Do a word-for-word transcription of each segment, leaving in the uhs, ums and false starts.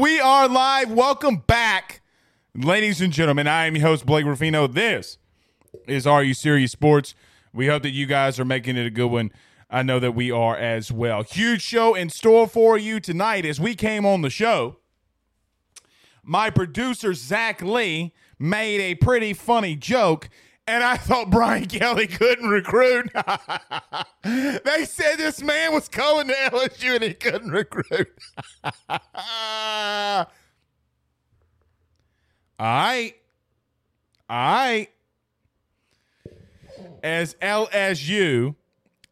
We are live. Welcome back, ladies and gentlemen. I am your host, Blake Ruffino. This is Are You Serious Sports. We hope that you guys are making it a good one. I know that we are as well. Huge show in store for you tonight. As we came on the show, my producer, Zach Lee, made a pretty funny joke, and I thought Brian Kelly couldn't recruit. They said this man was going to L S U and he couldn't recruit. All right. All right. As L S U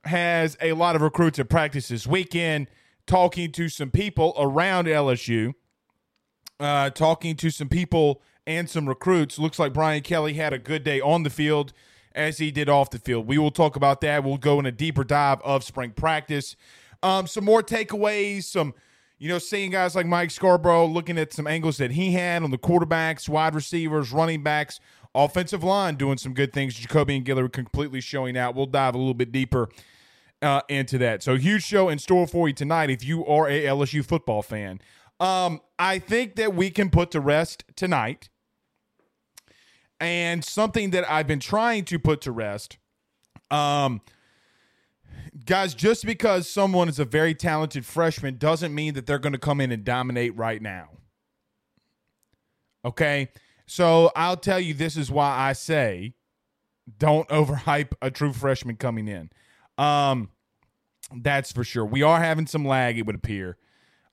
has a lot of recruits at practice this weekend, talking to some people around L S U, uh, talking to some people and some recruits. Looks like Brian Kelly had a good day on the field as he did off the field. We will talk about that. We'll go in a deeper dive of spring practice. Um, some more takeaways, some, you know, seeing guys like Mike Scarborough, looking at some angles that he had on the quarterbacks, wide receivers, running backs, offensive line doing some good things. Jacoby and Guillory completely showing out. We'll dive a little bit deeper uh, into that. So huge show in store for you tonight if you are a L S U football fan. Um, I think that we can put to rest tonight, and something that I've been trying to put to rest, um, guys, just because someone is a very talented freshman doesn't mean that they're going to come in and dominate right now. Okay. So I'll tell you, this is why I say don't overhype a true freshman coming in. Um, that's for sure. We are having some lag, it would appear.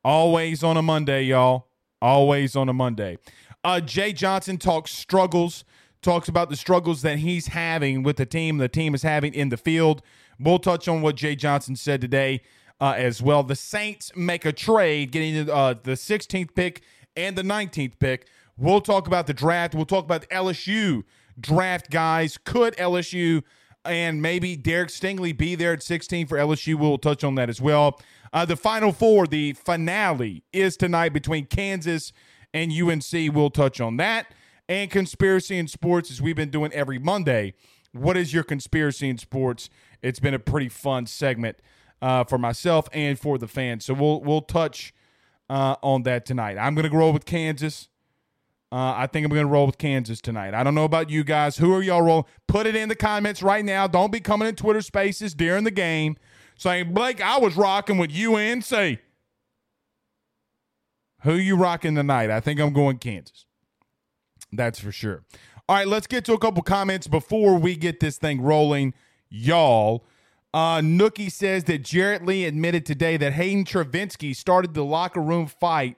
Always on a Monday, y'all. Always on a Monday. Uh, Jay Johnson talks struggles, talks about the struggles that he's having with the team, the team is having in the field. We'll touch on what Jay Johnson said today uh, as well. The Saints make a trade, getting uh, the sixteenth pick and the nineteenth pick. We'll talk about the draft. We'll talk about the L S U draft, guys. Could L S U and maybe Derek Stingley be there at sixteen for L S U? We'll touch on that as well. Uh, the Final Four, the finale, is tonight between Kansas and U N C. We'll touch on that. And Conspiracy in Sports, as we've been doing every Monday. What is your Conspiracy in Sports? It's been a pretty fun segment uh, for myself and for the fans. So we'll we'll touch uh, on that tonight. I'm going to roll with Kansas. Uh, I think I'm going to roll with Kansas tonight. I don't know about you guys. Who are y'all rolling? Put it in the comments right now. Don't be coming in Twitter Spaces during the game saying, Blake, I was rocking with U N C. Who you rocking tonight? I think I'm going Kansas. That's for sure. All right, let's get to a couple comments before we get this thing rolling, y'all. Uh, Nookie says that Jarrett Lee admitted today that Hayden Travinsky started the locker room fight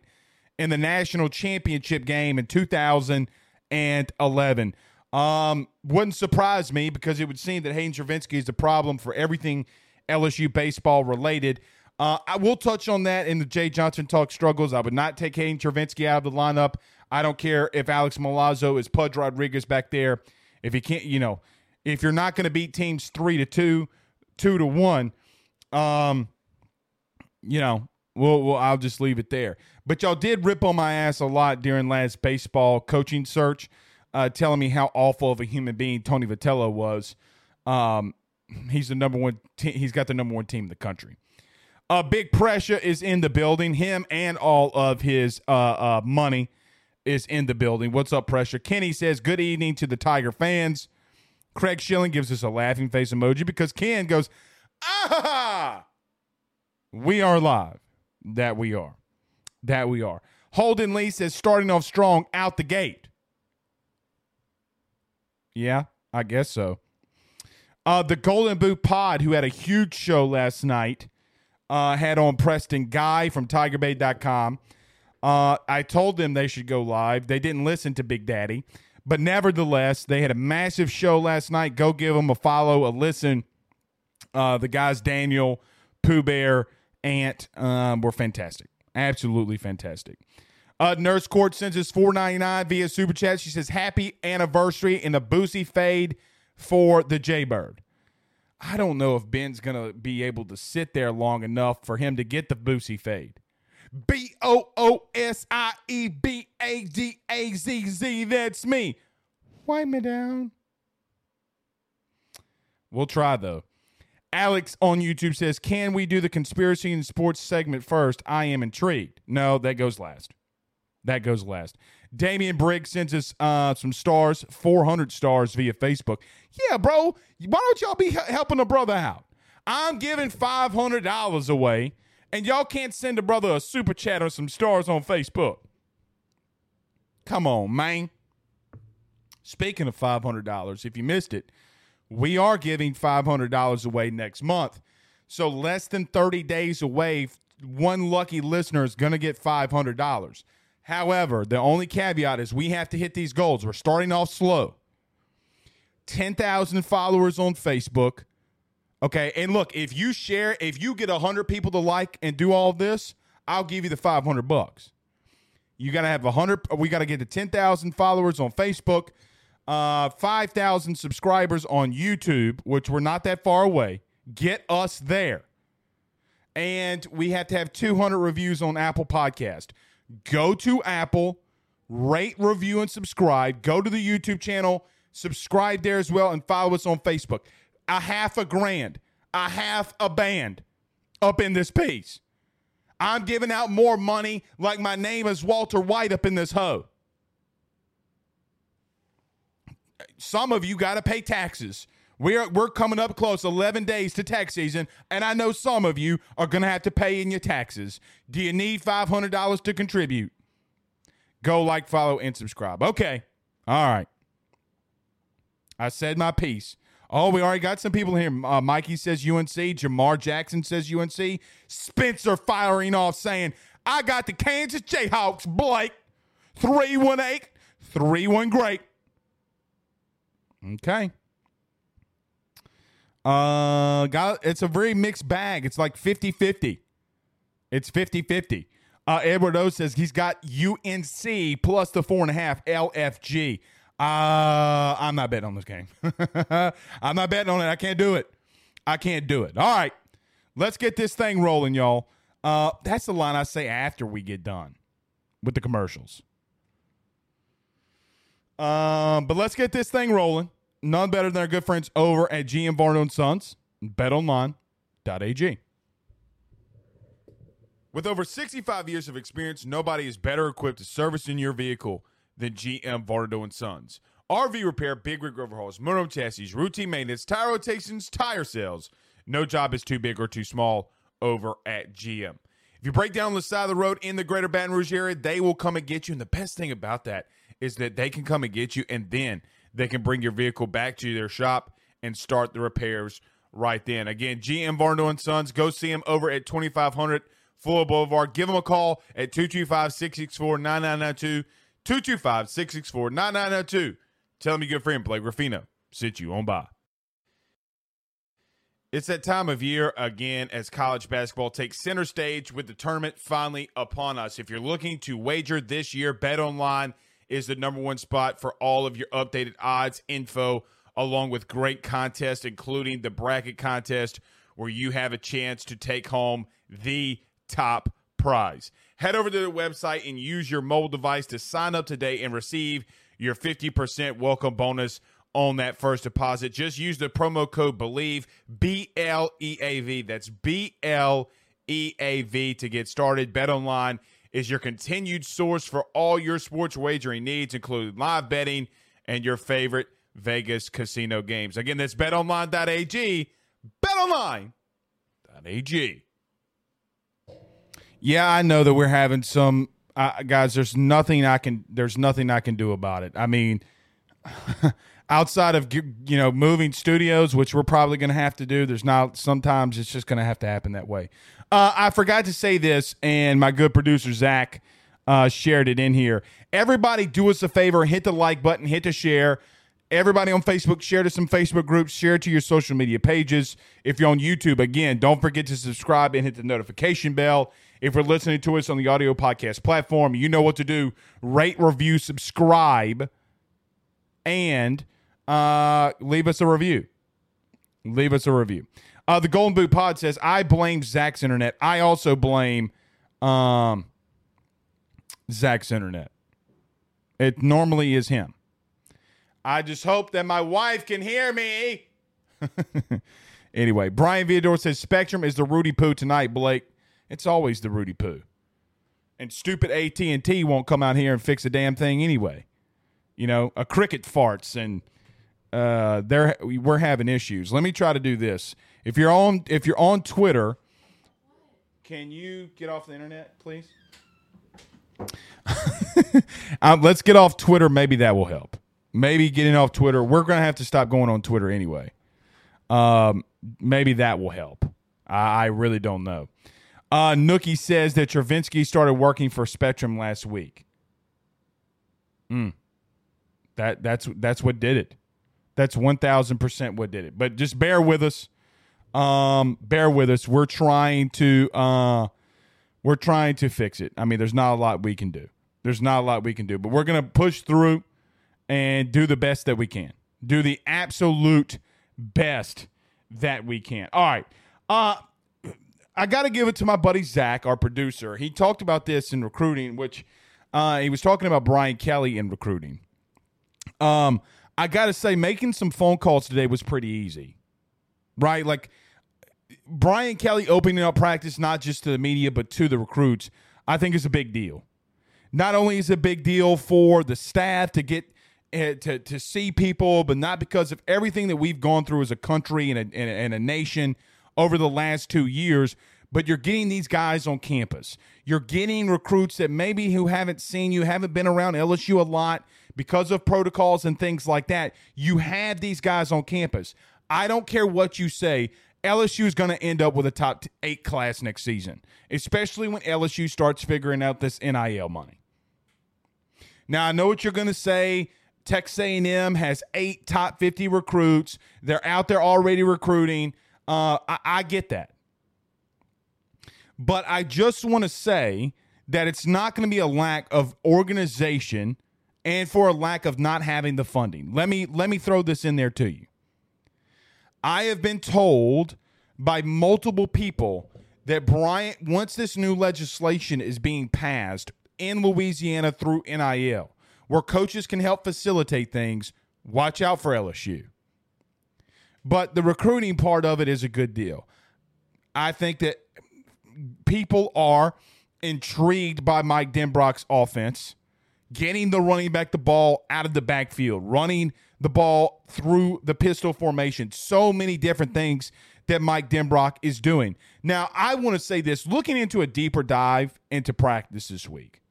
in the national championship game in two thousand eleven. Um, wouldn't surprise me because it would seem that Hayden Travinsky is the problem for everything L S U baseball related. Uh, I will touch on that in the Jay Johnson talk struggles. I would not take Hayden Travinsky out of the lineup. I don't care if Alex Milazzo is Pudge Rodriguez back there. If he can't, you know, if you're not going to beat teams three to two, two to one, um, you know, we'll, we'll I'll just leave it there. But y'all did rip on my ass a lot during last baseball coaching search, uh, telling me how awful of a human being Tony Vitello was. Um, he's the number one. Te- he's got the number one team in the country. Uh, Big Pressure is in the building. Him and all of his uh, uh, money is in the building. What's up, Pressure? Kenny says, good evening to the Tiger fans. Craig Schilling gives us a laughing face emoji because Ken goes, ah, we are live. That we are. That we are. Holden Lee says, starting off strong, out the gate. Yeah, I guess so. Uh, the Golden Boot Pod, who had a huge show last night, Uh, had on Preston Guy from tiger bay dot com. Uh, I told them they should go live. They didn't listen to Big Daddy. But nevertheless, they had a massive show last night. Go give them a follow, a listen. Uh, the guys, Daniel, Pooh Bear, Ant, um, were fantastic. Absolutely fantastic. Uh, Nurse Court sends us four dollars and ninety-nine cents via Super Chat. She says, happy anniversary in the Boosie fade for the Jaybird. I don't know if Ben's going to be able to sit there long enough for him to get the Boosie fade. B O O S I E B A D A Z Z, that's me. Wipe me down. We'll try, though. Alex on YouTube says, can we do the conspiracy and sports segment first? I am intrigued. No, that goes last. That goes last. Damian Briggs sends us uh, some stars, four hundred stars via Facebook. Yeah, bro, why don't y'all be helping a brother out? I'm giving five hundred dollars away, and y'all can't send a brother a super chat or some stars on Facebook. Come on, man. Speaking of five hundred dollars, if you missed it, we are giving five hundred dollars away next month. So less than thirty days away, one lucky listener is going to get five hundred dollars. However, the only caveat is we have to hit these goals. We're starting off slow. ten thousand followers on Facebook. Okay, and look, if you share, if you get one hundred people to like and do all this, I'll give you the five hundred bucks. You got to have one hundred, we got to get to ten thousand followers on Facebook, uh, five thousand subscribers on YouTube, which we're not that far away. Get us there. And we have to have two hundred reviews on Apple Podcast. Go to Apple, rate, review, and subscribe. Go to the YouTube channel, subscribe there as well, and follow us on Facebook. A half a grand, a half a band up in this piece. I'm giving out more money like my name is Walter White up in this hoe. Some of you got to pay taxes. We're, we're coming up close, eleven days to tax season, and I know some of you are going to have to pay in your taxes. Do you need five hundred dollars to contribute? Go like, follow, and subscribe. Okay. All right. I said my piece. Oh, we already got some people here. Uh, Mikey says U N C. Jamar Jackson says U N C. Spencer firing off saying, I got the Kansas Jayhawks, Blake. three one eight. three one great. Okay. Uh, got, it's a very mixed bag. It's like fifty-fifty. It's fifty-fifty. Uh, Edward O says he's got U N C plus the four and a half L F G. Uh, I'm not betting on this game. I'm not betting on it. I can't do it. I can't do it. All right. Let's get this thing rolling, y'all. Uh, that's the line I say after we get done with the commercials. Um, uh, but let's get this thing rolling. None better than our good friends over at G M Vardo and Sons, bet online dot a g. With over sixty-five years of experience, nobody is better equipped to service in your vehicle than G M Vardo and Sons. R V repair, big rig overhauls, motor chassis, routine maintenance, tire rotations, tire sales. No job is too big or too small over at G M. If you break down on the side of the road in the greater Baton Rouge area, they will come and get you. And the best thing about that is that they can come and get you and then they can bring your vehicle back to their shop and start the repairs right then. Again, G M Varno and Sons, go see them over at twenty-five hundred Fuller Boulevard. Give them a call at two two five, six six four, nine nine nine two, two two five, six six four, nine nine nine two. Tell them your good friend Blake Ruffino sent you on by. It's that time of year again as college basketball takes center stage with the tournament finally upon us. If you're looking to wager this year, BetOnline is the number one spot for all of your updated odds info, along with great contests, including the bracket contest where you have a chance to take home the top prize. Head over to the website and use your mobile device to sign up today and receive your fifty percent welcome bonus on that first deposit. Just use the promo code BELIEVE, B L E A V. That's B L E A V to get started. BetOnline is your continued source for all your sports wagering needs, including live betting and your favorite Vegas casino games. Again, that's betonline.ag, betonline.ag. Yeah, I know that we're having some uh, guys. There's nothing I can. There's nothing I can do about it. I mean. Outside of, you know, moving studios, which we're probably going to have to do, there's not. Sometimes it's just going to have to happen that way. Uh, I forgot to say this, and my good producer Zach uh, shared it in here. Everybody, do us a favor: hit the like button, hit the share. Everybody on Facebook, share to some Facebook groups, share to your social media pages. If you're on YouTube, again, don't forget to subscribe and hit the notification bell. If you're listening to us on the audio podcast platform, you know what to do: rate, review, subscribe, and Uh, leave us a review. Leave us a review. Uh, the Golden Boot Pod says, I blame Zach's internet. I also blame um, Zach's internet. It normally is him. I just hope that my wife can hear me. Anyway, Brian Viador says, Spectrum is the Rudy Poo tonight, Blake. It's always the Rudy Poo. And stupid A T and T won't come out here and fix a damn thing anyway. You know, a cricket farts and... Uh, there we're having issues. Let me try to do this. If you're on, if you're on Twitter, can you get off the internet, please? um, let's get off Twitter. Maybe that will help. Maybe getting off Twitter. We're gonna have to stop going on Twitter anyway. Um, maybe that will help. I, I really don't know. Uh, Nookie says that Travinsky started working for Spectrum last week. Mm. That that's that's what did it. That's one thousand percent what did it. But just bear with us. Um, bear with us. We're trying to uh, we're trying to fix it. I mean, there's not a lot we can do. There's not a lot we can do. But we're going to push through and do the best that we can. Do the absolute best that we can. All right. Uh, I got to give it to my buddy Zach, our producer. He talked about this in recruiting, which uh, he was talking about Brian Kelly in recruiting. Um. I got to say, making some phone calls today was pretty easy, right? Like, Brian Kelly opening up practice, not just to the media, but to the recruits, I think is a big deal. Not only is it a big deal for the staff to get uh, to, to see people, but not because of everything that we've gone through as a country and a, and, a, and a nation over the last two years, but you're getting these guys on campus. You're getting recruits that maybe who haven't seen you, haven't been around L S U a lot, because of protocols and things like that, you have these guys on campus. I don't care what you say. L S U is going to end up with a top eight class next season, especially when L S U starts figuring out this N I L money. Now, I know what you're going to say. Texas A and M has eight top fifty recruits. They're out there already recruiting. Uh, I, I get that. But I just want to say that it's not going to be a lack of organization and for a lack of not having the funding. Let me let me throw this in there to you. I have been told by multiple people that Brian, once this new legislation is being passed in Louisiana through N I L, where coaches can help facilitate things, watch out for L S U. But the recruiting part of it is a good deal. I think that people are intrigued by Mike Denbrock's offense, getting the running back the ball out of the backfield, running the ball through the pistol formation. So many different things that Mike Denbrock is doing. Now, I want to say this, looking into a deeper dive into practice this week,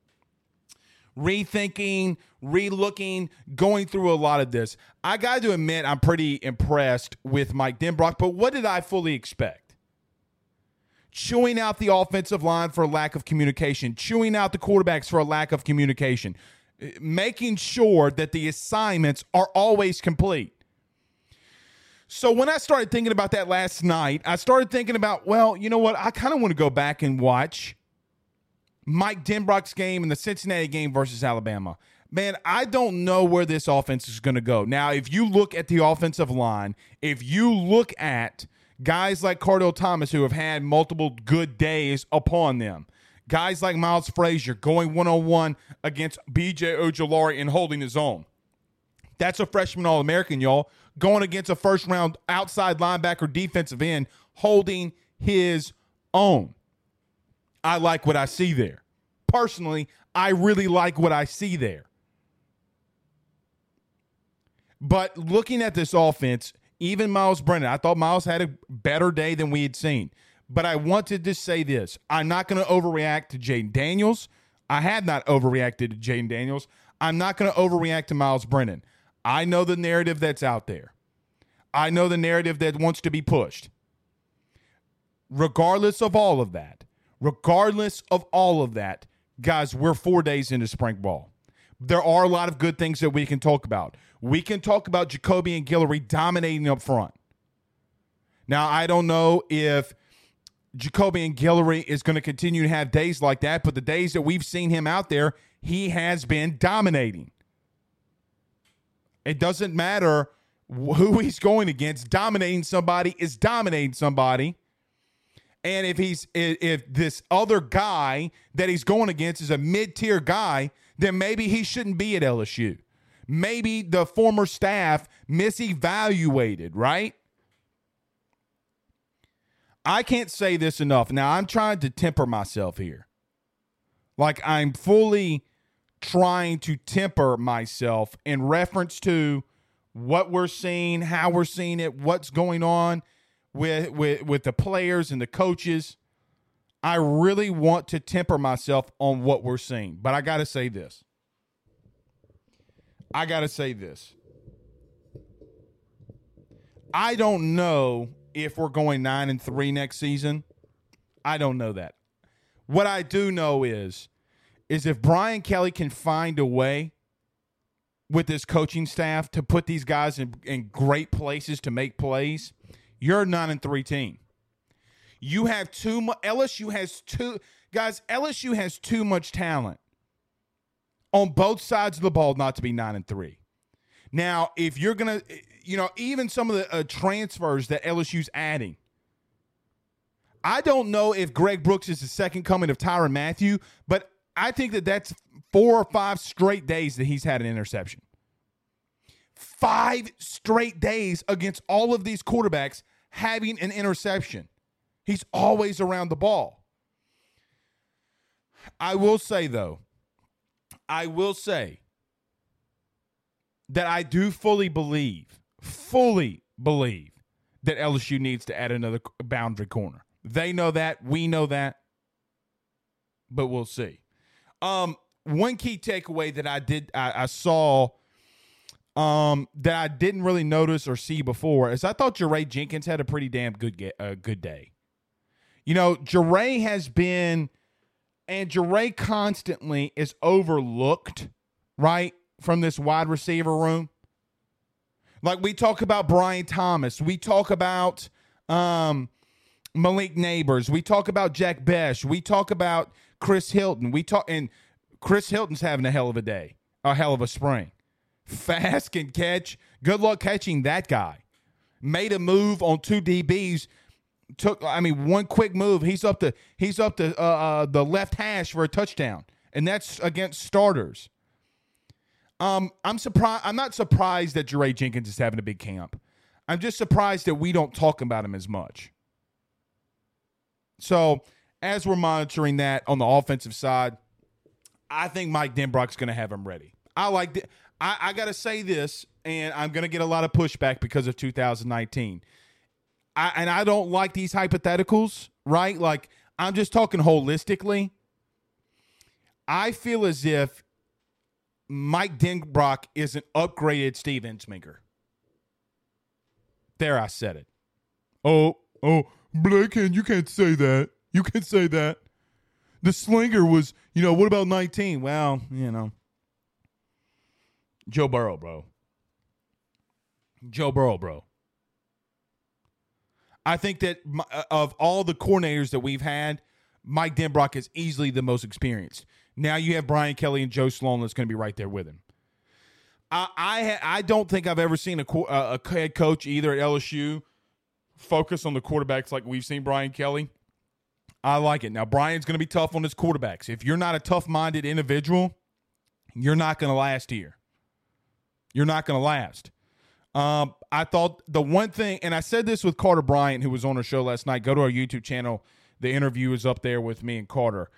rethinking, relooking, going through a lot of this, I got to admit I'm pretty impressed with Mike Denbrock, but what did I fully expect? Chewing out the offensive line for a lack of communication, chewing out the quarterbacks for a lack of communication, making sure that the assignments are always complete. So when I started thinking about that last night, I started thinking about, well, you know what? I kind of want to go back and watch Mike Denbrock's game and the Cincinnati game versus Alabama. Man, I don't know where this offense is going to go. Now, if you look at the offensive line, if you look at guys like Cardale Thomas who have had multiple good days upon them, guys like Miles Frazier going one-on-one against B J Ojolari and holding his own. That's a freshman All-American, y'all, going against a first-round outside linebacker defensive end, holding his own. I like what I see there. Personally, I really like what I see there. But looking at this offense, even Myles Brennan, I thought Myles had a better day than we had seen. But I wanted to say this. I'm not going to overreact to Jaden Daniels. I have not overreacted to Jaden Daniels. I'm not going to overreact to Myles Brennan. I know the narrative that's out there. I know the narrative that wants to be pushed. Regardless of all of that, regardless of all of that, guys, we're four days into spring ball. There are a lot of good things that we can talk about. We can talk about Jacoby and Guillory dominating up front. Now, I don't know if Jacoby and Guillory is going to continue to have days like that, but the days that we've seen him out there, he has been dominating. It doesn't matter who he's going against. Dominating somebody is dominating somebody. And if he's if this other guy that he's going against is a mid-tier guy, then maybe he shouldn't be at L S U. Maybe the former staff misevaluated, right? I can't say this enough. Now, I'm trying to temper myself here. Like, I'm fully trying to temper myself in reference to what we're seeing, how we're seeing it, what's going on with, with, with the players and the coaches. I really want to temper myself on what we're seeing. But I got to say this. I got to say this. I don't know if we're going nine and three next season. I don't know that. What I do know is, is if Brian Kelly can find a way with his coaching staff to put these guys in, in great places to make plays, you're a nine and three team. You have too much. L S U has too guys. L S U has too much talent on both sides of the ball not to be nine and three. Now, if you're gonna, you know, even some of the uh, transfers that L S U's adding, I don't know if Greg Brooks is the second coming of Tyrann Mathieu, but I think that that's four or five straight days that he's had an interception. Five straight days against all of these quarterbacks having an interception. He's always around the ball. I will say, though, I will say that I do fully believe, fully believe that L S U needs to add another boundary corner. They know that. We know that. But we'll see. Um, one key takeaway that I did, I, I saw um, that I didn't really notice or see before is I thought Jaray Jenkins had a pretty damn good get, uh, good day. You know, Jaray has been, and Jaray constantly is overlooked, right, from this wide receiver room. Like, we talk about Brian Thomas. We talk about um, Malik Neighbors. We talk about Jack Besh. We talk about Chris Hilton. We talk, and Chris Hilton's having a hell of a day, a hell of a spring. Fast can catch. Good luck catching that guy. Made a move on two D Bs. Took, I mean, one quick move. He's up to he's up to uh, uh, the left hash for a touchdown, and that's against starters. Um, I'm surprised. I'm not surprised that Jaray Jenkins is having a big camp. I'm just surprised that we don't talk about him as much. So, as we're monitoring that on the offensive side, I think Mike Denbrock's going to have him ready. I like. The, I, I got to say this, and I'm going to get a lot of pushback because of two thousand nineteen. I, and I don't like these hypotheticals, right? Like, I'm just talking holistically. I feel as if Mike Denbrock is an upgraded Steve Insminger. There, I said it. Oh, oh, Blake, you can't say that. You can't say that. The slinger was, you know, what about nineteen? Well, you know, Joe Burrow, bro. Joe Burrow, bro. I think that my, of all the coordinators that we've had, Mike Denbrock is easily the most experienced. Now you have Brian Kelly and Joe Sloan that's going to be right there with him. I I, I don't think I've ever seen a, a head coach either at L S U focus on the quarterbacks like we've seen Brian Kelly. I like it. Now, Brian's going to be tough on his quarterbacks. If you're not a tough-minded individual, you're not going to last here. You're not going to last. Um, I thought the one thing, and I said this with Carter Bryant, who was on our show last night. Go to our YouTube channel. The interview is up there with me and Carter.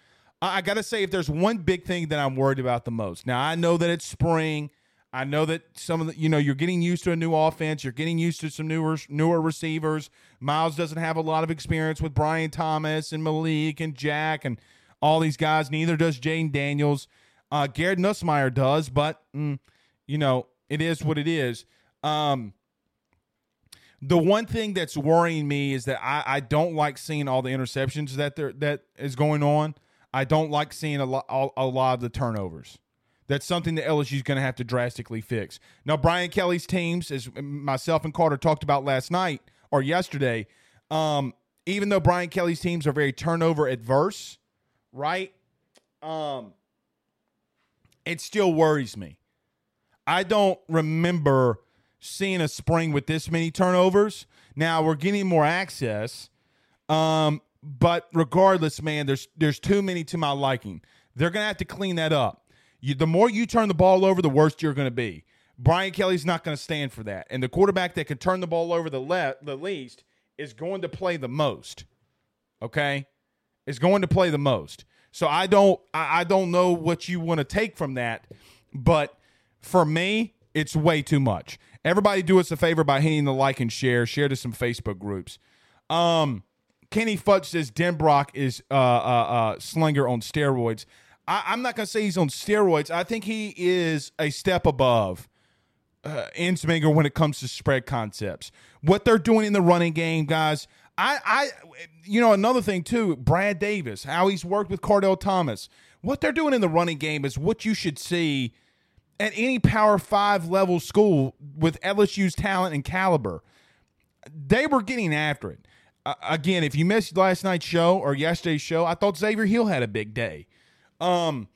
I, I got to say, if there's one big thing that I'm worried about the most, now I know that it's spring. I know that some of the, you know, you're getting used to a new offense. You're getting used to some newer newer receivers. Myles doesn't have a lot of experience with Brian Thomas and Malik and Jack and all these guys. Neither does Jaden Daniels. Uh, Garrett Nussmeier does, but, mm, you know, it is what it is. Um, the one thing that's worrying me is that I, I don't like seeing all the interceptions that there that is going on. I don't like seeing a lot, a, a lot of the turnovers. That's something that L S U is going to have to drastically fix. Now, Brian Kelly's teams, as myself and Carter talked about last night or yesterday, um, even though Brian Kelly's teams are very turnover adverse, right? Um, it still worries me. I don't remember seeing a spring with this many turnovers. Now, we're getting more access, um, but regardless, man, there's there's too many to my liking. They're going to have to clean that up. You, the more you turn the ball over, the worse you're going to be. Brian Kelly's not going to stand for that. And the quarterback that can turn the ball over the, le- the least is going to play the most, okay? Is going to play the most. So I don't, I, I don't know what you want to take from that, but for me, it's way too much. Everybody do us a favor by hitting the like and share. Share to some Facebook groups. Um, Kenny Fudge says Denbrock is uh, uh, uh, Slinger on steroids. I'm not going to say he's on steroids. I think he is a step above uh, Ensminger when it comes to spread concepts. What they're doing in the running game, guys, I, I, you know, another thing too, Brad Davis, how he's worked with Cardell Thomas. What they're doing in the running game is what you should see at any Power Five level school with L S U's talent and caliber. They were getting after it. Uh, again, if you missed last night's show or yesterday's show, I thought Xavier Hill had a big day. Um,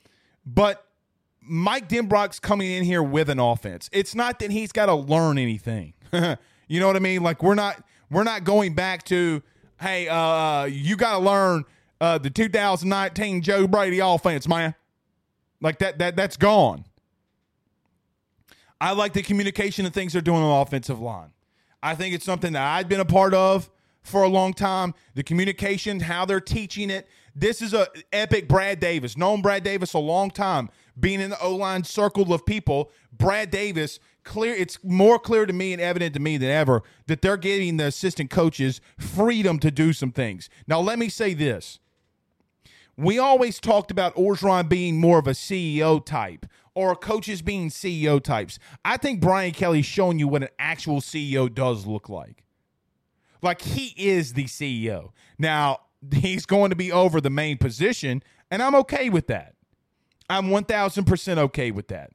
but Mike Denbrock's coming in here with an offense. It's not that he's got to learn anything. You know what I mean? Like we're not, we're not going back to, hey, uh, you got to learn, uh, the two thousand nineteen Joe Brady offense, man. Like that, that that's gone. I like the communication and things they're doing on the offensive line. I think it's something that I've been a part of for a long time. The communication, how they're teaching it. This is a epic Brad Davis. Known Brad Davis a long time. Being in the O-line circle of people, Brad Davis, clear. It's more clear to me and evident to me than ever that they're giving the assistant coaches freedom to do some things. Now, let me say this. We always talked about Orgeron being more of a C E O type or coaches being C E O types. I think Brian Kelly's showing you what an actual C E O does look like. Like, he is the C E O. Now, he's going to be over the main position, and I'm okay with that. I'm one thousand percent okay with that.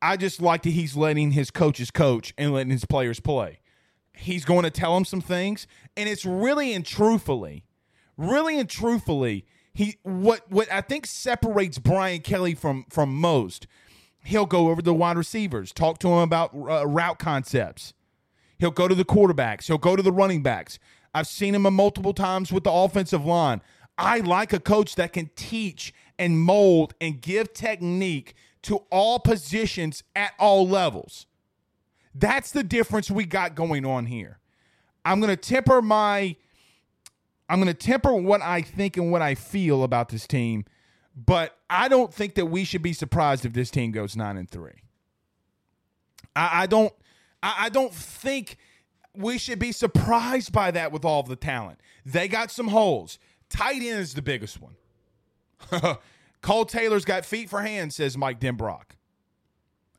I just like that he's letting his coaches coach and letting his players play. He's going to tell them some things, and it's really and truthfully, really and truthfully, he what what I think separates Brian Kelly from, from most, he'll go over to the wide receivers, talk to them about uh, route concepts. He'll go to the quarterbacks. He'll go to the running backs. I've seen him multiple times with the offensive line. I like a coach that can teach and mold and give technique to all positions at all levels. That's the difference we got going on here. I'm going to temper my I'm going to temper what I think and what I feel about this team, but I don't think that we should be surprised if this team goes nine and three. I, I don't I, I don't think we should be surprised by that with all of the talent. They got some holes. Tight end is the biggest one. Cole Taylor's got feet for hands, says Mike Denbrock.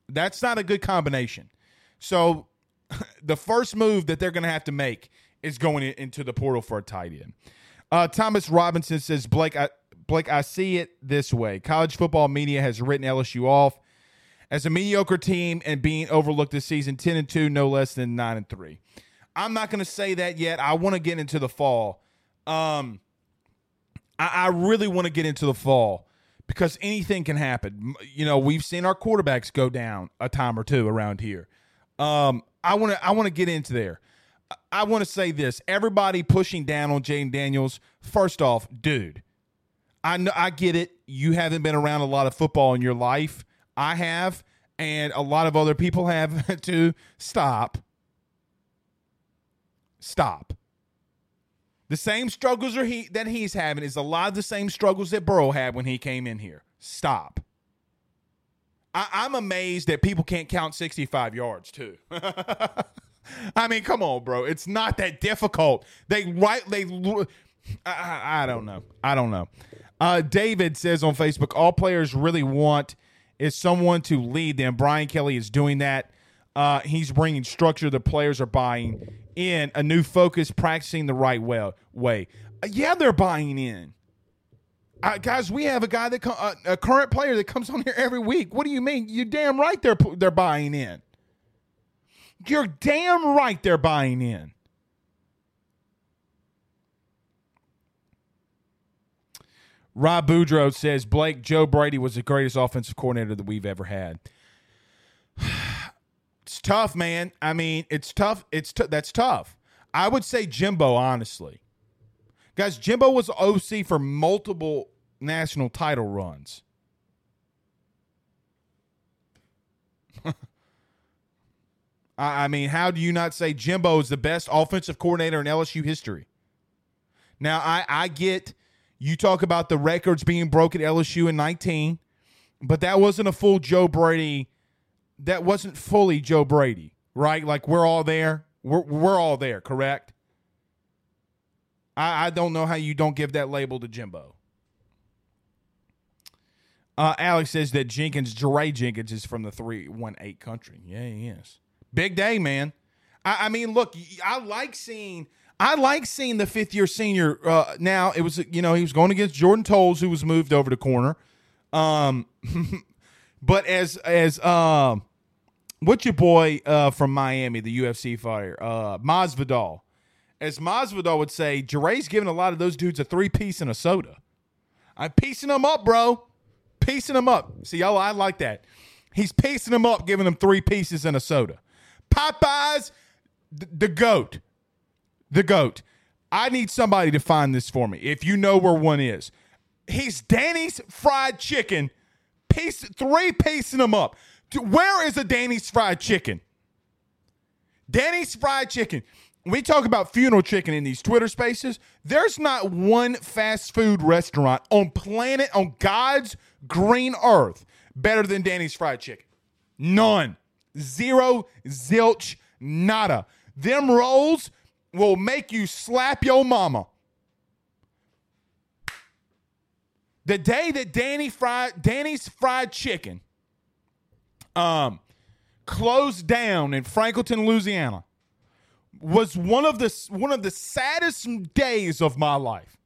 That's not a good combination. So the first move that they're going to have to make is going into the portal for a tight end. Uh, Thomas Robinson says, Blake I, Blake, I see it this way. College football media has written L S U off as a mediocre team and being overlooked this season, ten and two, no less than nine and three. I'm not going to say that yet. I want to get into the fall. Um, I, I really want to get into the fall because anything can happen. You know, we've seen our quarterbacks go down a time or two around here. Um, I want to I want to get into there. I, I want to say this. Everybody pushing down on Jaden Daniels, first off, dude, I know, I get it. You haven't been around a lot of football in your life. I have, and a lot of other people have too. Stop. Stop. The same struggles are he, that he's having is a lot of the same struggles that Burrow had when he came in here. Stop. I, I'm amazed that people can't count sixty-five yards too. I mean, come on, bro. It's not that difficult. They right. They. I, I don't know. I don't know. Uh, David says on Facebook, all players really want is someone to lead them. Brian Kelly is doing that. Uh, he's bringing structure. The players are buying in, a new focus, practicing the right way. Uh, yeah, they're buying in. Uh, guys, we have a guy that com- uh, a current player that comes on here every week. What do you mean? You're damn right they're they're buying in. You're damn right they're buying in. Rob Boudreaux says, Blake, Joe Brady was the greatest offensive coordinator that we've ever had. It's tough, man. I mean, it's tough. It's t- That's tough. I would say Jimbo, honestly. Guys, Jimbo was O C for multiple national title runs. I mean, how do you not say Jimbo is the best offensive coordinator in L S U history? Now, I, I get... You talk about the records being broken at L S U in nineteen, but that wasn't a full Joe Brady. That wasn't fully Joe Brady, right? Like, we're all there. We're, we're all there, correct? I, I don't know how you don't give that label to Jimbo. Uh, Alex says that Jenkins, Jaray Jenkins, is from the three one eight country. Yeah, he is. Big day, man. I, I mean, look, I like seeing... I like seeing the fifth-year senior uh, now. It was, you know, he was going against Jordan Tolles, who was moved over to corner. Um, but as as um, what's your boy uh, from Miami, the U F C fighter, uh, Masvidal. As Masvidal would say, Jaray's giving a lot of those dudes a three-piece and a soda. I'm piecing them up, bro. Piecing them up. See, y'all, I like that. He's piecing them up, giving them three pieces and a soda. Popeyes, th- the GOAT. The GOAT. I need somebody to find this for me, if you know where one is. He's Danny's Fried Chicken. Piece, three piecing them up. Where is a Danny's Fried Chicken? Danny's Fried Chicken. We talk about funeral chicken in these Twitter spaces. There's not one fast food restaurant on planet, on God's green earth, better than Danny's Fried Chicken. None. Zero. Zilch. Nada. Them rolls will make you slap your mama. The day that Danny Fried, Danny's Fried Chicken um, closed down in Franklin, Louisiana, was one of the one of the saddest days of my life.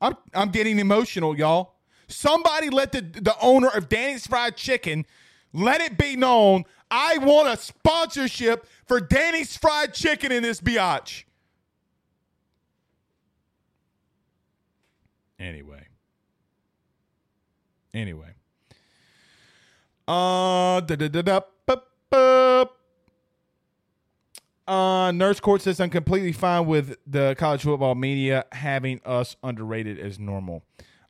I'm I'm getting emotional, y'all. Somebody let the, the owner of Danny's Fried Chicken let it be known, I want a sponsorship for Danny's Fried Chicken in this biatch. Anyway. Anyway. Uh, da, da, da, da, ba, ba. uh Nurse Court says, I'm completely fine with the college football media having us underrated as normal.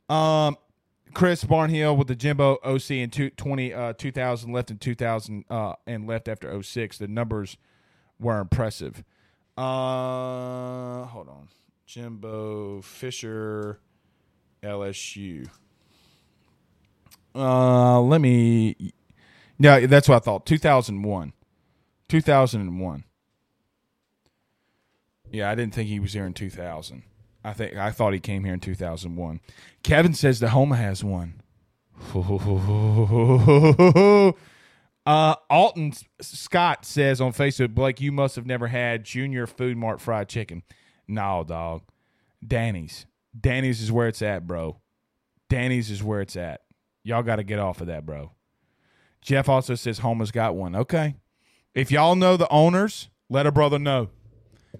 Um, Chris Barnhill with the Jimbo O C in two, twenty, uh, two thousand left and two thousand uh, and left after oh six. The numbers were impressive. Uh, hold on. Jimbo Fisher, L S U. Uh, let me. No, that's what I thought. two thousand one. two thousand one. Yeah, I didn't think he was here in two thousand. I think I thought he came here in two thousand one. Kevin says the Homa has one. uh, Alton Scott says on Facebook, Blake, you must have never had Junior Food Mart fried chicken. No, dog. Danny's. Danny's is where it's at, bro. Danny's is where it's at. Y'all got to get off of that, bro. Jeff also says Homa's got one. Okay. If y'all know the owners Let a brother know.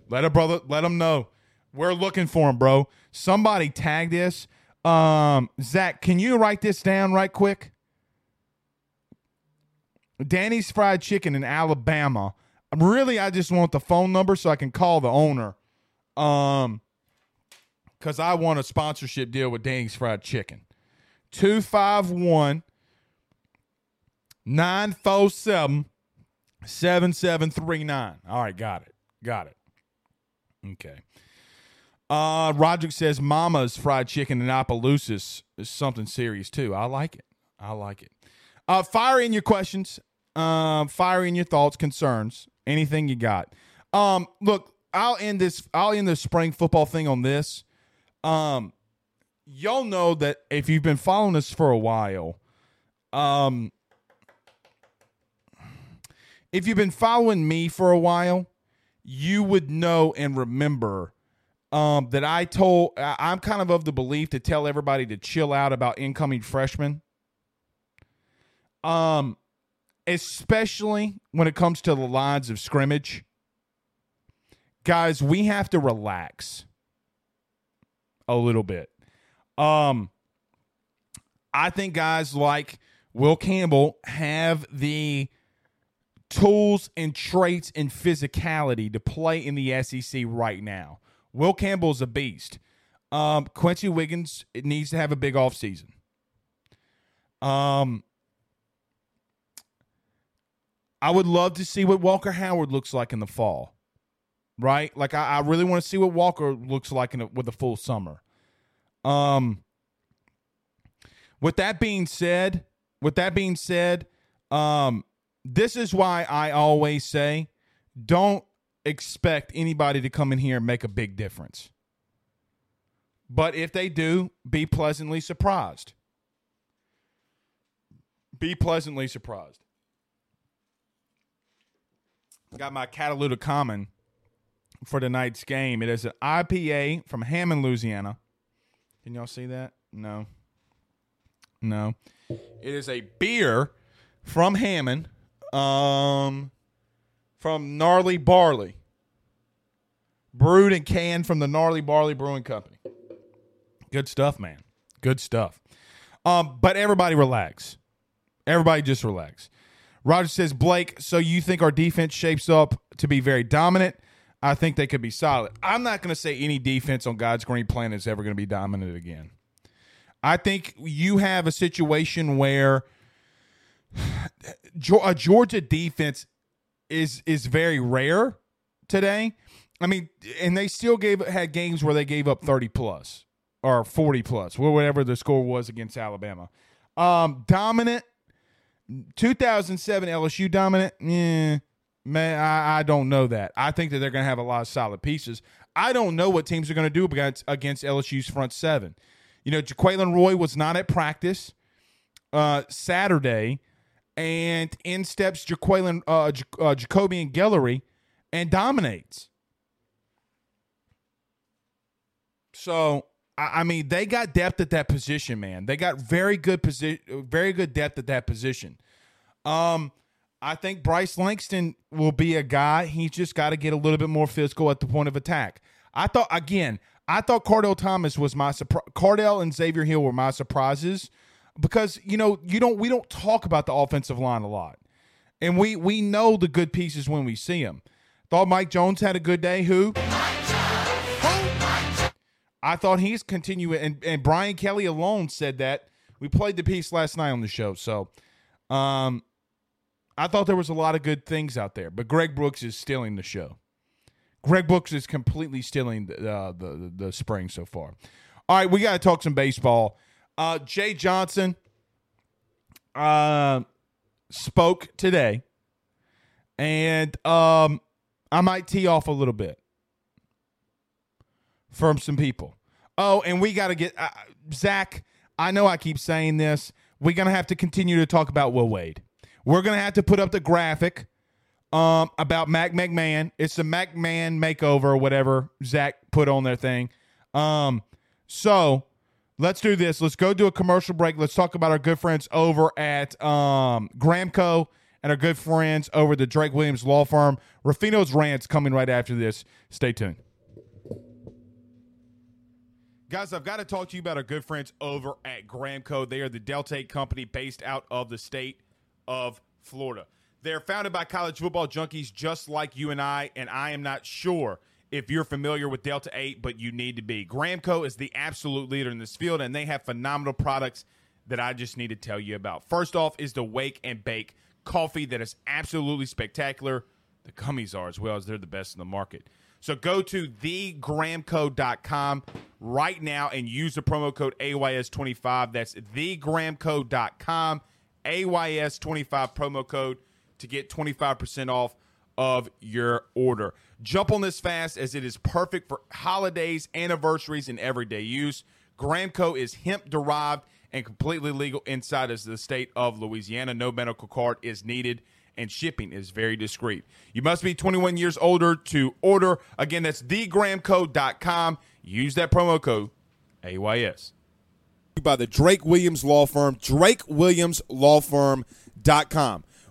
Let a brother, let him know. We're looking for him, bro. Somebody tag this. Um, Zach, can you write this down right quick? Danny's Fried Chicken in Alabama. I'm really, I just want the phone number so I can call the owner. Um, because I want a sponsorship deal with Danny's Fried Chicken. two five one, nine four seven, seven seven three nine. All right, got it. Got it. Okay. Uh, Roderick says Mama's Fried Chicken in Opelousas is something serious, too. I like it. I like it. Uh, fire in your questions. Uh, fire in your thoughts, concerns, anything you got. Um, look, I'll end this. I'll end the spring football thing on this. Um, y'all know that if you've been following us for a while, um, if you've been following me for a while, you would know and remember um, that I told. I'm kind of of the belief to tell everybody to chill out about incoming freshmen. Um, especially when it comes to the lines of scrimmage. Guys, we have to relax a little bit. Um, I think guys like Will Campbell have the tools and traits and physicality to play in the S E C right now. Will Campbell's a beast. Um, Quincy Wiggins needs to have a big offseason. Um, I would love to see what Walker Howard looks like in the fall. Right? Like, I, I really want to see what Walker looks like in a, with a full summer. Um, with that being said, with that being said, um, this is why I always say, don't expect anybody to come in here and make a big difference. But if they do, be pleasantly surprised. Be pleasantly surprised. Got my Cataluta Common for tonight's game. It is an I P A from Hammond, Louisiana. Can y'all see that? No. No. It is a beer from Hammond, um, from Gnarly Barley. Brewed and canned from the Gnarly Barley Brewing Company. Good stuff, man. Good stuff. Um, but everybody relax. Everybody just relax. Roger says, Blake, so you think our defense shapes up to be very dominant? I think they could be solid. I'm not going to say any defense on God's green planet is ever going to be dominant again. I think you have a situation where a Georgia defense is is very rare today. I mean, and they still gave had games where they gave up thirty plus or forty plus, whatever the score was against Alabama. Um, dominant, two thousand seven L S U dominant, yeah. Man, I, I don't know that. I think that they're going to have a lot of solid pieces. I don't know what teams are going to do against, against L S U's front seven. You know, Jaquelin Roy was not at practice uh, Saturday, and in steps Jaquelin, uh, J- uh, Jacoby and Guillory and dominates. So, I, I mean, they got depth at that position, man. They got very good position, very good depth at that position. Um. I think Bryce Langston will be a guy. He's just got to get a little bit more physical at the point of attack. I thought, again, I thought Cardell Thomas was my surprise. Cardell and Xavier Hill were my surprises because, you know, you don't we don't talk about the offensive line a lot. And we we know the good pieces when we see them. Thought Mike Jones had a good day. Who? Mike Jones. Who? Mike Jones. I thought he's continuing. And, and Brian Kelly alone said that. We played the piece last night on the show. So, um. I thought there was a lot of good things out there, but Greg Brooks is stealing the show. Greg Brooks is completely stealing the uh, the, the spring so far. All right, we got to talk some baseball. Uh, Jay Johnson uh, spoke today, and um, I might tee off a little bit from some people. Oh, and we got to get uh, – Zach, I know I keep saying this. We're going to have to continue to talk about Will Wade. We're going to have to put up the graphic um, about Matt McMahon. It's the McMahon makeover or whatever Zach put on their thing. Um, so let's do this. Let's go do a commercial break. Let's talk about our good friends over at um, Gramco. and our good friends over the Drake Williams Law Firm. Ruffino's rant's coming right after this. Stay tuned. Guys, I've got to talk to you about our good friends over at Gramco. They are the Deltake company based out of the state of Florida. They're founded by college football junkies just like you and I, and I am not sure if you're familiar with Delta eight, but you need to be. Gramco is the absolute leader in this field, and they have phenomenal products that I just need to tell you about. First off is the Wake and Bake coffee that is absolutely spectacular. The gummies are as well, as they're the best in the market. So go to the gramco dot com right now and use the promo code A Y S twenty-five. That's the gramco dot com, A Y S twenty-five promo code to get twenty-five percent off of your order. Jump on this fast, as it is perfect for holidays, anniversaries, and everyday use. Gramco is hemp-derived and completely legal inside of the state of Louisiana. No medical card is needed, and shipping is very discreet. You must be twenty-one years older to order. Again, that's the gramco dot com. Use that promo code A Y S. By the Drake Williams Law Firm, drake williams law firm dot com.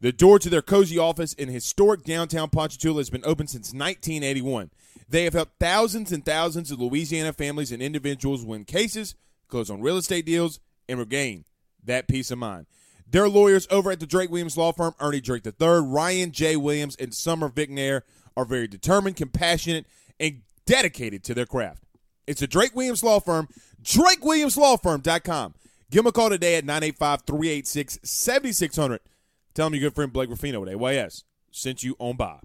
The door to their cozy office in historic downtown Ponchatoula has been open since nineteen eighty-one. They have helped thousands and thousands of Louisiana families and individuals win cases, close on real estate deals, and regain that peace of mind. Their lawyers over at the Drake Williams Law Firm, Ernie Drake the third, Ryan J. Williams, and Summer Vignair, are very determined, compassionate, and dedicated to their craft. It's the Drake Williams Law Firm, drake williams law firm dot com. Give them a call today at nine eight five, three eight six, seven six zero zero. Tell them your good friend Blake Ruffino at A Y S sent you on by.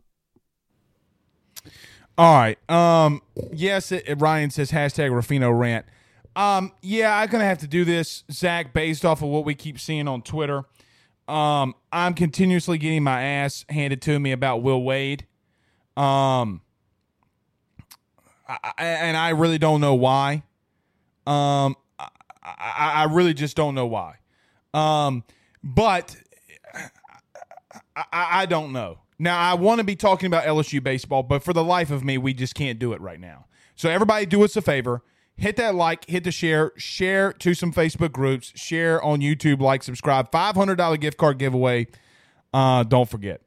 All right. Um, yes, it, it, Ryan says hashtag Ruffino rant. Um, yeah, I'm going to have to do this, Zach, based off of what we keep seeing on Twitter. Um, I'm continuously getting my ass handed to me about Will Wade. Um... I, and I really don't know why. Um, I, I, I really just don't know why. Um, but I, I don't know. Now, I want to be talking about L S U baseball, but for the life of me, we just can't do it right now. So everybody do us a favor. Hit that like, hit the share, share to some Facebook groups, share on YouTube, like, subscribe. five hundred dollars gift card giveaway. Uh, don't forget.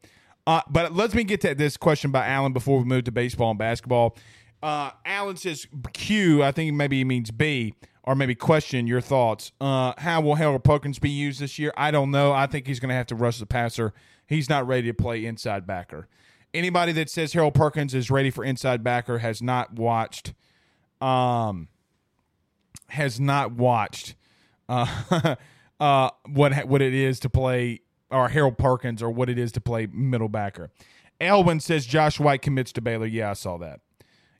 Uh, but let me get to this question by Alan before we move to baseball and basketball. Uh, Alan says, Q, I think maybe he means B, or maybe question your thoughts. Uh, how will Harold Perkins be used this year? I don't know. I think he's going to have to rush the passer. He's not ready to play inside backer. Anybody that says Harold Perkins is ready for inside backer has not watched, um, has not watched uh, uh, what what it is to play, or Harold Perkins, or what it is to play middle backer. Elwin says Josh White commits to Baylor. Yeah, I saw that.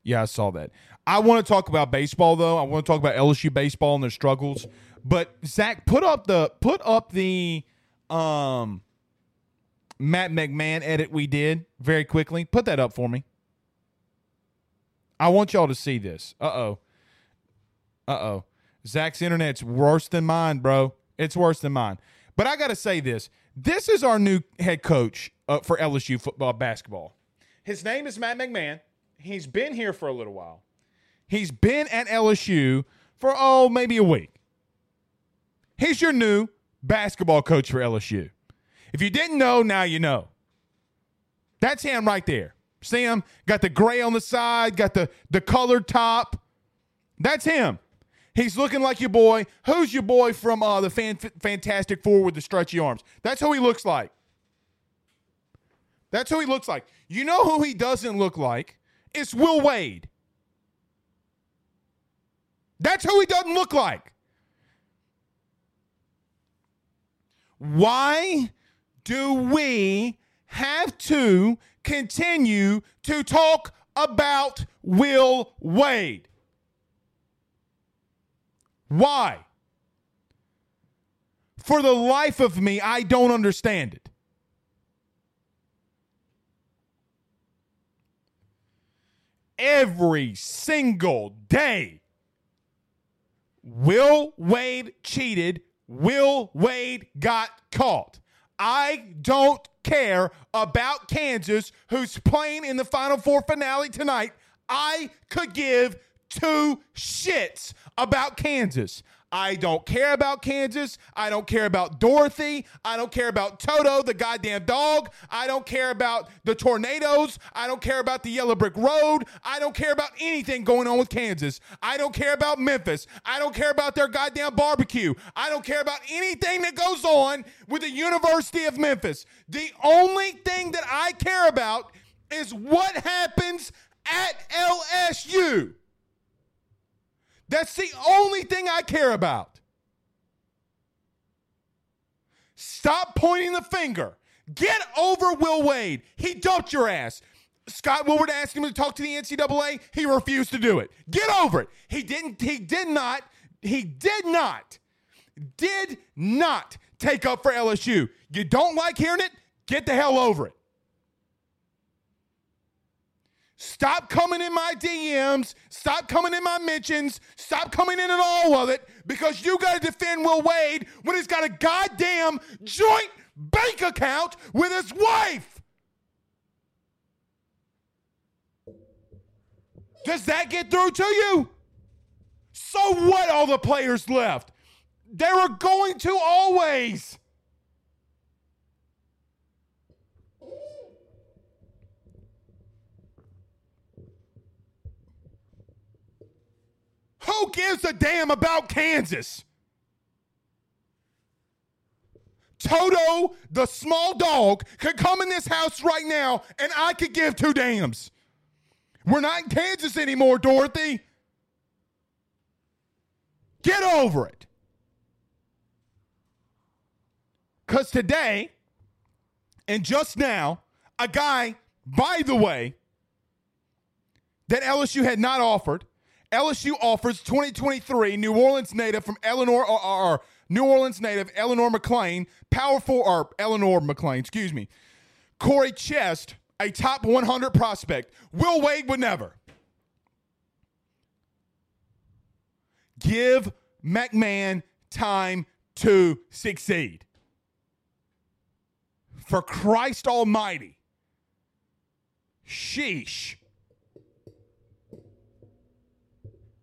Yeah, I saw that. I want to talk about baseball, though. I want to talk about L S U baseball and their struggles. But Zach, put up the put up the um, Matt McMahon edit we did very quickly. Put that up for me. I want y'all to see this. Uh oh. Uh oh. Zach's internet's worse than mine, bro. It's worse than mine. But I got to say this. This is our new head coach uh, for L S U football basketball. His name is Matt McMahon. He's been here for a little while. He's been at L S U for, oh, maybe a week. He's your new basketball coach for L S U. If you didn't know, now you know. That's him right there. See him? Got the gray on the side, got the, the colored top. That's him. He's looking like your boy. Who's your boy from uh, the fan, Fantastic Four with the stretchy arms? That's who he looks like. That's who he looks like. You know who he doesn't look like? It's Will Wade. That's who he doesn't look like. Why do we have to continue to talk about Will Wade? Why? For the life of me, I don't understand it. Every single day, Will Wade cheated. Will Wade got caught. I don't care about Kansas, who's playing in the Final Four finale tonight. I could give two shits about Kansas. I don't care about Kansas. I don't care about Dorothy. I don't care about Toto, the goddamn dog. I don't care about the tornadoes. I don't care about the yellow brick road. I don't care about anything going on with Kansas. I don't care about Memphis. I don't care about their goddamn barbecue. I don't care about anything that goes on with the University of Memphis. The only thing that I care about is what happens at L S U. That's the only thing I care about. Stop pointing the finger. Get over Will Wade. He dumped your ass. Scott Woodward asked him to talk to the N C double A. He refused to do it. Get over it. He didn't, he did not, he did not, did not take up for L S U. You don't like hearing it? Get the hell over it. Stop coming in my D Ms. Stop coming in my mentions. Stop coming in at all of it because you got to defend Will Wade when he's got a goddamn joint bank account with his wife. Does that get through to you? So what, all the players left? They were going to always. Who gives a damn about Kansas? Toto, the small dog, could come in this house right now, and I could give two dams. We're not in Kansas anymore, Dorothy. Get over it. Because today, and just now, a guy, by the way, that L S U had not offered, L S U offers twenty twenty-three New Orleans native from Eleanor, or, or New Orleans native Eleanor McClain, powerful, or Eleanor McClain, excuse me, Corey Chest, a top one hundred prospect. Will Wade would never. Give McMahon time to succeed. For Christ Almighty. Sheesh.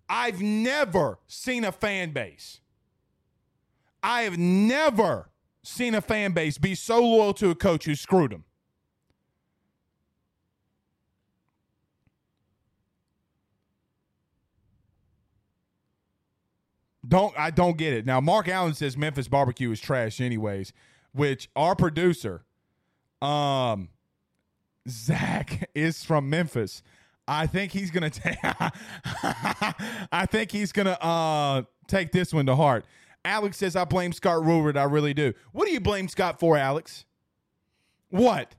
I've never seen a fan base. I have never seen a fan base be so loyal to a coach who screwed them. Don't I don't get it. Now, Mark Allen says Memphis barbecue is trash anyways, which our producer, um, Zach, is from Memphis. I think he's gonna take. I think he's gonna uh, take this one to heart. Alex says, "I blame Scott Woodward. I really do." What do you blame Scott for, Alex? What?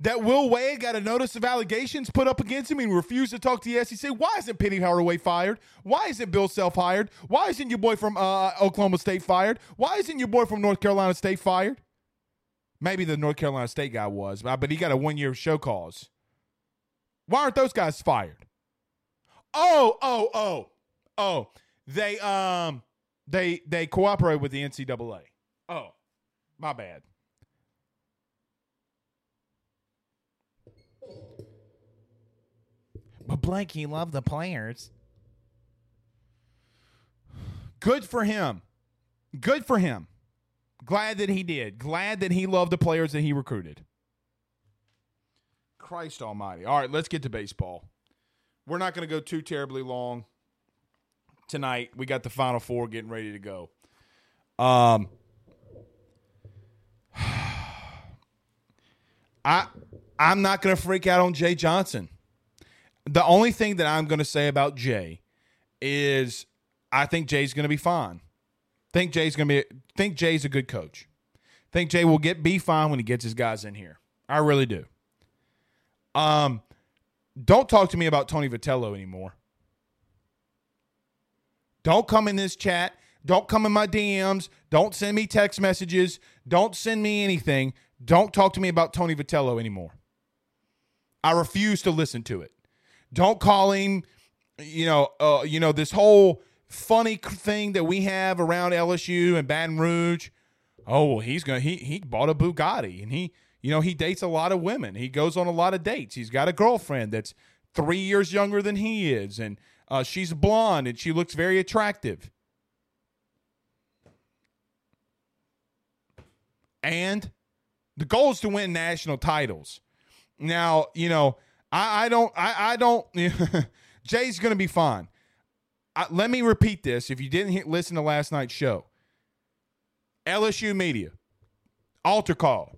That Will Wade got a notice of allegations put up against him and refused to talk to the S E C. Why isn't Penny Hardaway fired? Why isn't Bill Self hired? Why isn't your boy from uh, Oklahoma State fired? Why isn't your boy from North Carolina State fired? Maybe the North Carolina State guy was, but he got a one-year show cause. Why aren't those guys fired? Oh, oh, oh, oh! They um, they they cooperate with the N C double A. Oh, my bad. But Blake, he loved the players. Good for him. Good for him. Glad that he did. Glad that he loved the players that he recruited. Christ almighty. All right, let's get to baseball. We're not going to go too terribly long tonight. We got the Final Four getting ready to go. Um, I, I'm not going to freak out on Jay Johnson. The only thing that I'm going to say about Jay is I think Jay's going to be fine. Think Jay's going to be. Think Jay's a good coach. Think Jay will get be fine when he gets his guys in here. I really do. Um, don't talk to me about Tony Vitello anymore. Don't come in this chat. Don't come in my D Ms. Don't send me text messages. Don't send me anything. Don't talk to me about Tony Vitello anymore. I refuse to listen to it. Don't call him, you know, uh, you know, this whole funny thing that we have around L S U and Baton Rouge. Oh, he's gonna he he bought a Bugatti, and he you know he dates a lot of women. He goes on a lot of dates. He's got a girlfriend that's three years younger than he is, and uh, she's blonde and she looks very attractive. And the goal is to win national titles. Now, you know, I, I don't, I, I don't, Jay's going to be fine. I, let me repeat this. If you didn't listen to last night's show, L S U media, altar call.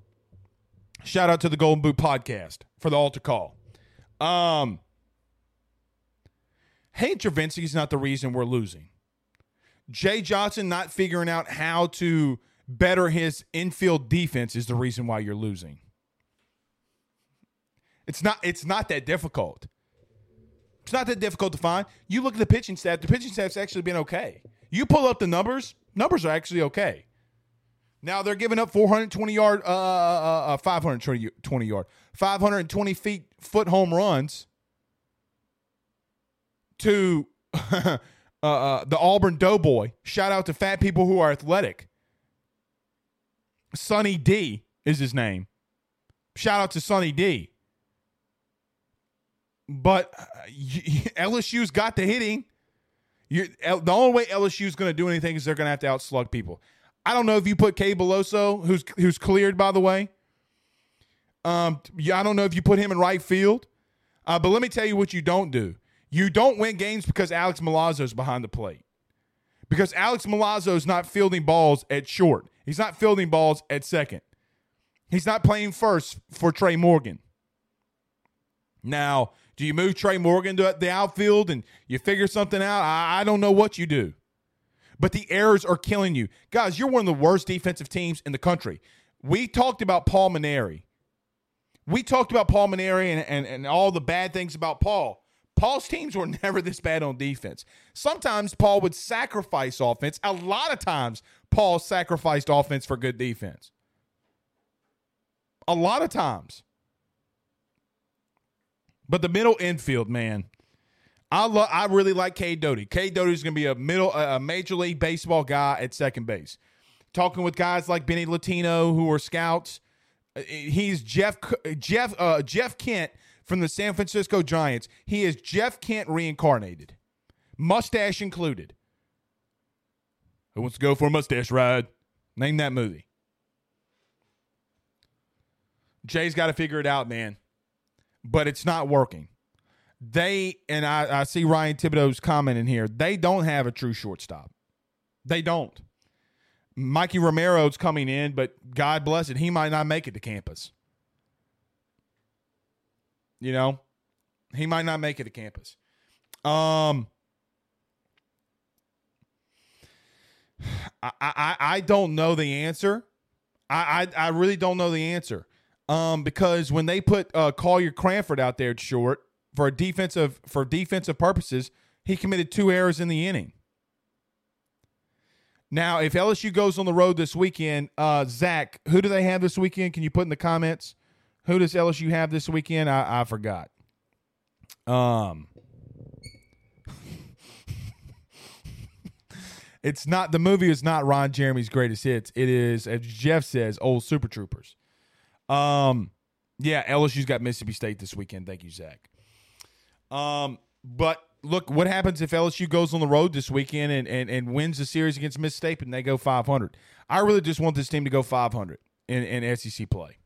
Shout out to the Golden Boot podcast for the altar call. Um, Hayden Travinsky is not the reason we're losing. Jay Johnson not figuring out how to better his infield defense is the reason why you're losing. It's not it's not that difficult. It's not that difficult to find. You look at the pitching staff. The pitching staff's actually been okay. You pull up the numbers. Numbers are actually okay. Now they're giving up four hundred twenty yard, uh, uh, uh, five hundred twenty yard, five hundred twenty feet foot home runs to uh, uh, the Auburn Doughboy. Shout out to fat people who are athletic. Sunny D is his name. Shout out to Sunny D. But L S U's got the hitting. You're, the only way L S U's going to do anything is they're going to have to outslug people. I don't know if you put Kay Beloso, who's who's cleared, by the way. Um, I don't know if you put him in right field. Uh, but let me tell you what you don't do. You don't win games because Alex Milazzo's behind the plate. Because Alex Milazzo's not fielding balls at short. He's not fielding balls at second. He's not playing first for Trey Morgan. Now, do you move Trey Morgan to the outfield and you figure something out? I, I don't know what you do. But the errors are killing you. Guys, you're one of the worst defensive teams in the country. We talked about Paul Maneri. We talked about Paul Maneri and, and, and all the bad things about Paul. Paul's teams were never this bad on defense. Sometimes Paul would sacrifice offense. A lot of times Paul sacrificed offense for good defense. A lot of times. But the middle infield, man, I lo- I really like Cade Doty. Cade Doty is going to be a middle, a Major League Baseball guy at second base. Talking with guys like Benny Latino, who are scouts. He's Jeff Jeff uh, Jeff Kent from the San Francisco Giants. He is Jeff Kent reincarnated, mustache included. Who wants to go for a mustache ride? Name that movie. Jay's got to figure it out, man. But it's not working. They, and I, I see Ryan Thibodeau's comment in here, they don't have a true shortstop. They don't. Mikey Romero's coming in, but God bless it, he might not make it to campus. You know, he might not make it to campus. Um, I, I, I don't know the answer. I, I, I really don't know the answer. Um, because when they put uh, Collier Cranford out there at short for defensive for defensive purposes, he committed two errors in the inning. Now, if L S U goes on the road this weekend, uh, Zach, who do they have this weekend? Can you put in the comments? Who does L S U have this weekend? I, I forgot. Um, it's not the movie is not Ron Jeremy's greatest hits. It is, as Jeff says, old Super Troopers. Um, yeah, L S U's got Mississippi State this weekend. Thank you, Zach. Um, but look, what happens if L S U goes on the road this weekend and, and, and wins the series against Miss State and they go five hundred? I really just want this team to go five hundred in, in S E C play.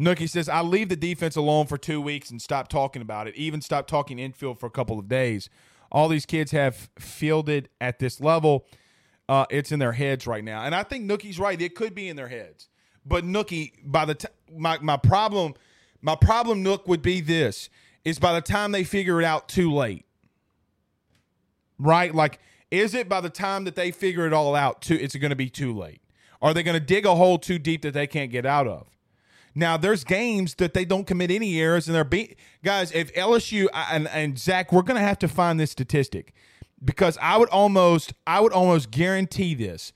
Nookie says, I leave the defense alone for two weeks and stop talking about it, even stop talking infield for a couple of days. All these kids have fielded at this level. Uh, it's in their heads right now. And I think Nookie's right. It could be in their heads. But Nookie, by the t- my, my problem, my problem, Nook, would be this, is by the time they figure it out too late. Right? Like, is it by the time that they figure it all out, too, it's going to be too late? Are they going to dig a hole too deep that they can't get out of? Now, there's games that they don't commit any errors, and they're beat. Guys, if L S U and, and Zach, we're going to have to find this statistic. Because I would almost, I would almost guarantee this.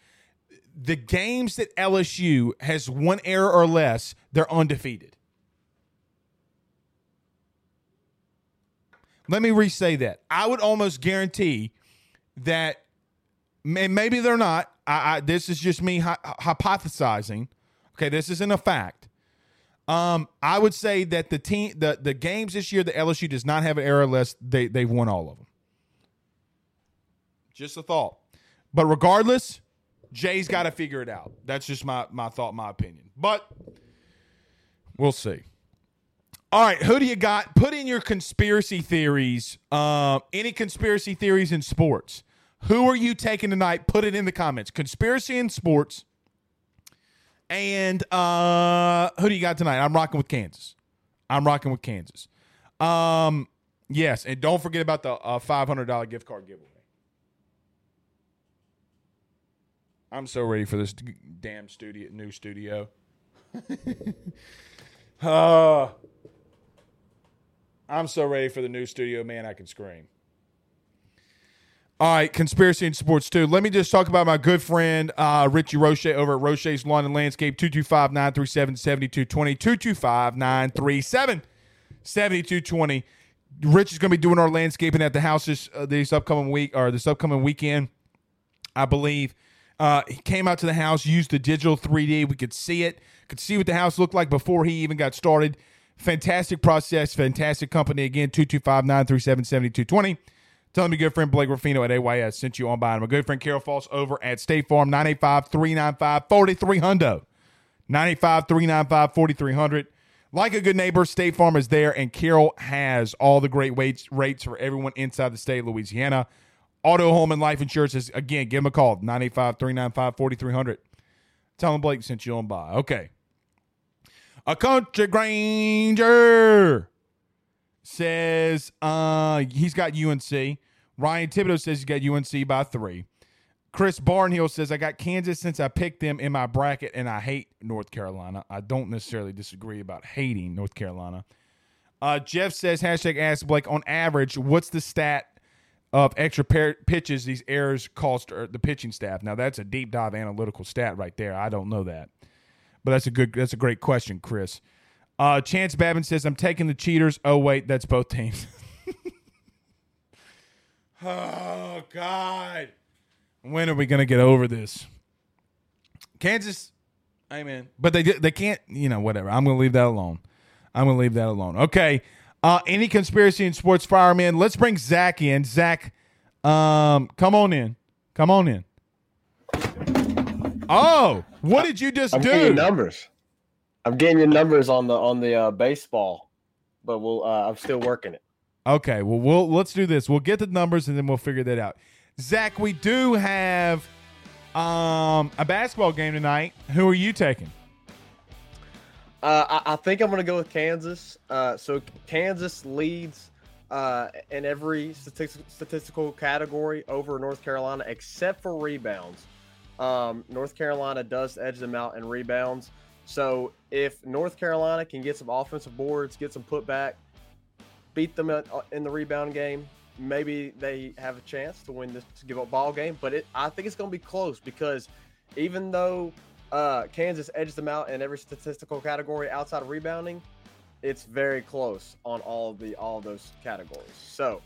The games that L S U has one error or less, they're undefeated. Let me re-say that. I would almost guarantee that, and maybe they're not. I, I, this is just me hi- hypothesizing. Okay, this isn't a fact. Um, I would say that the team, the the games this year, the L S U does not have an error list. They they've won all of them. Just a thought. But regardless, Jay's got to figure it out. That's just my my thought, my opinion. But we'll see. All right, who do you got? Put in your conspiracy theories. Uh, any conspiracy theories in sports? Who are you taking tonight? Put it in the comments. Conspiracy in sports. And uh, who do you got tonight? I'm rocking with Kansas. I'm rocking with Kansas. Um, yes, and don't forget about the uh, five hundred dollars gift card giveaway. I'm so ready for this damn studio, new studio. uh, I'm so ready for the new studio, man. I can scream. All right, conspiracy in sports, too. Let me just talk about my good friend, uh, Richie Roche over at Roche's Lawn and Landscape, two two five, nine three seven, seven two two zero, two two five, nine three seven, seven two two zero. Rich is going to be doing our landscaping at the house this, uh, this upcoming week or this upcoming weekend, I believe. Uh, he came out to the house, used the digital three D. We could see it, could see what the house looked like before he even got started. Fantastic process, fantastic company. Again, two two five, nine three seven, seven two two zero. Tell them your good friend Blake Ruffino at A Y S sent you on by. And my good friend Carol Foss over at State Farm, nine eight five, three nine five, four three zero zero. nine eight five, three nine five, four three zero zero. Like a good neighbor, State Farm is there, and Carol has all the great rates, rates for everyone inside the state of Louisiana. Auto, home, and life insurance is, again, give them a call, nine eight five, three nine five, four three zero zero. Tell them Blake sent you on by. Okay. A country granger says uh, he's got U N C. Ryan Thibodeau says he's got U N C by three. Chris Barnhill says, I got Kansas since I picked them in my bracket, and I hate North Carolina. I don't necessarily disagree about hating North Carolina. Uh, Jeff says, hashtag ask Blake, on average, what's the stat of extra par- pitches these errors cost the pitching staff? Now, that's a deep dive analytical stat right there. I don't know that. But that's a good. That's a great question, Chris. Uh, Chance Babin says, I'm taking the cheaters. Oh, wait, that's both teams. Oh, God. When are we going to get over this? Kansas, amen. But they they can't, you know, whatever. I'm going to leave that alone. I'm going to leave that alone. Okay. Uh, any conspiracy in sports, fireman? Let's bring Zach in. Zach, um, come on in. Come on in. Oh, what did you just I'm do? Getting numbers. I'm getting your numbers on the on the uh, baseball, but we'll uh, I'm still working it. Okay, well we'll let's do this. We'll get the numbers and then we'll figure that out. Zach, we do have um, a basketball game tonight. Who are you taking? Uh, I, I think I'm going to go with Kansas. Uh, so Kansas leads uh, in every statistic, statistical category over North Carolina except for rebounds. Um, North Carolina does edge them out in rebounds. So if North Carolina can get some offensive boards, get some putback, beat them in the rebound game, maybe they have a chance to win this to give up ball game. But it, I think it's going to be close because even though uh, Kansas edged them out in every statistical category outside of rebounding, it's very close on all the all those categories. So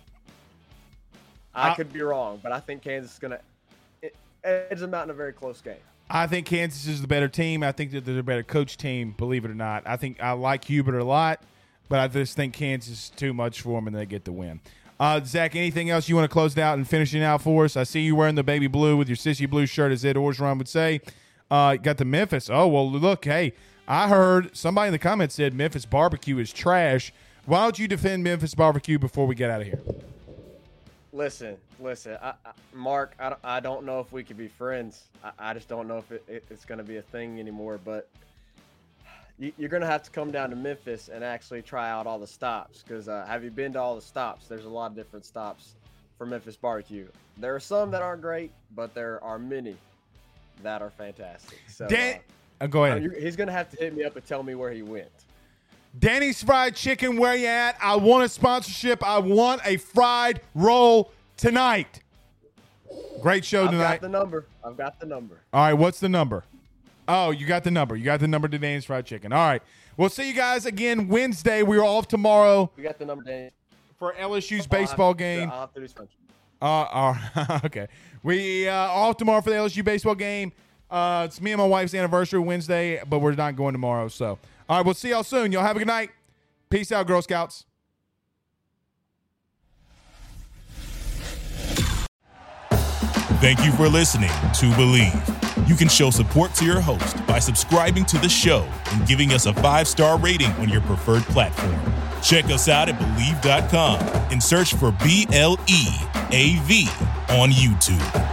I, I could be wrong, but I think Kansas is going to edge them out in a very close game. I think Kansas is the better team. I think that they're the better coach team, believe it or not. I think I like Hubert a lot, but I just think Kansas is too much for them, and they get the win. Uh, Zach, anything else you want to close it out and finish it out for us? I see you wearing the baby blue with your sissy blue shirt, as Ed Orgeron would say. Uh, got the Memphis. Oh, well, look, hey, I heard somebody in the comments said Memphis barbecue is trash. Why don't you defend Memphis barbecue before we get out of here? Listen, listen, I, I, Mark, I, I don't know if we could be friends. I, I just don't know if it, it, it's going to be a thing anymore. But you, you're going to have to come down to Memphis and actually try out all the stops. Because uh, have you been to all the stops? There's a lot of different stops for Memphis barbecue. There are some that aren't great, but there are many that are fantastic. So Dan- uh, go ahead. He's going to have to hit me up and tell me where he went. Danny's Fried Chicken, where you at? I want a sponsorship. I want a fried roll tonight. Great show tonight. I've got the number. I've got the number. All right, what's the number? Oh, you got the number. You got the number to Danny's Fried Chicken. All right. We'll see you guys again Wednesday. We're off tomorrow. We got the number, Danny. for L S U's baseball game. I'll have to do something. Uh, uh, okay. We uh, off tomorrow for the L S U baseball game. Uh, it's me and my wife's anniversary Wednesday, but we're not going tomorrow. So, all right, we'll see y'all soon. Y'all have a good night. Peace out, Girl Scouts. Thank you for listening to Believe. You can show support to your host by subscribing to the show and giving us a five-star rating on your preferred platform. Check us out at Believe dot com and search for B L E A V on YouTube.